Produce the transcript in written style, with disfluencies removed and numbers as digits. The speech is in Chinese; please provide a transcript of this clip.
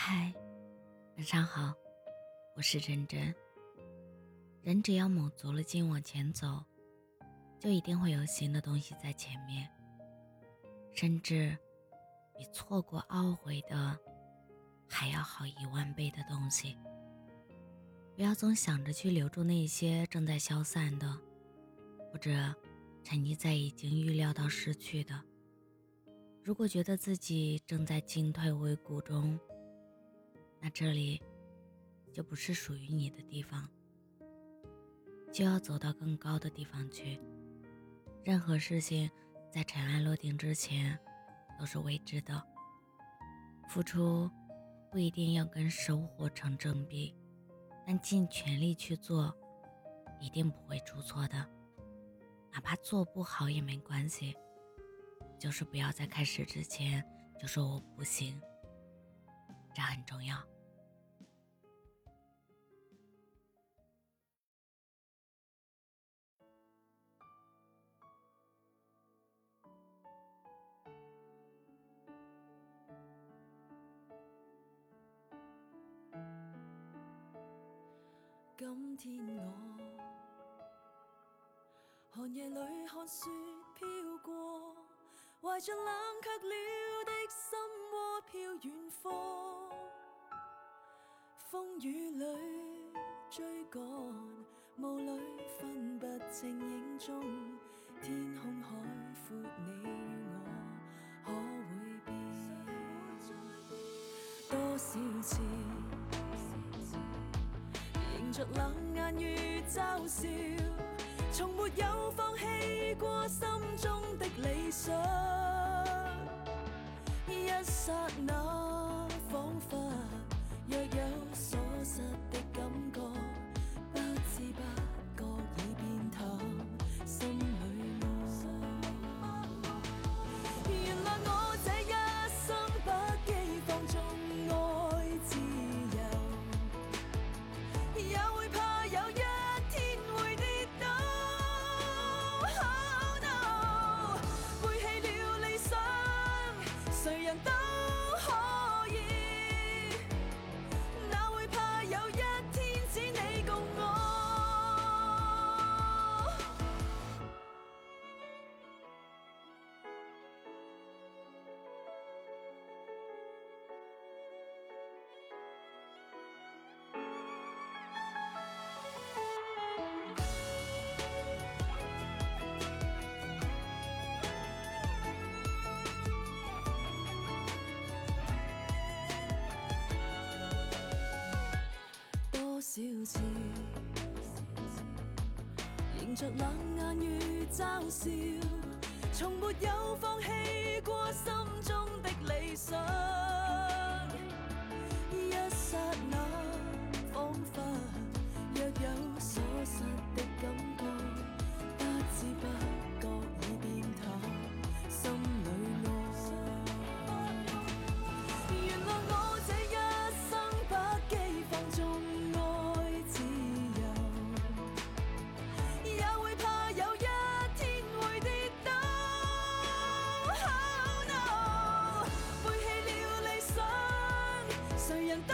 嗨，晚上好，我是真真。人只要卯足了劲往前走，就一定会有新的东西在前面，甚至比错过懊悔的还要好10000倍的东西。不要总想着去留住那些正在消散的，或者沉溺在已经预料到失去的。如果觉得自己正在进退维谷中，那这里就不是属于你的地方，就要走到更高的地方去。任何事情在尘埃落定之前都是未知的，付出不一定要跟收获成正比，但尽全力去做，一定不会出错的。哪怕做不好也没关系，就是不要在开始之前就说我不行，这很重要。今天我寒夜里看雪飘过，怀着冷却了的心窝飘远方，风雨里追赶，雾里分不清影踪，天空海阔，你与我可会变？多少次迎着冷眼与嘲笑，从没有放弃过心中的理想，一刹那仿佛若有所失的感觉，不知不觉已变淡心里我。原来我这一生不羁放纵爱自由，也会怕有一天会跌倒。Oh no， 背弃了理想，谁人都少次迎着冷眼与嘲笑，从没有放弃过心中的理想，一刹那仿佛若有所失的感觉，不知不觉已变淡心里我。原来我这一生不羁放纵，人都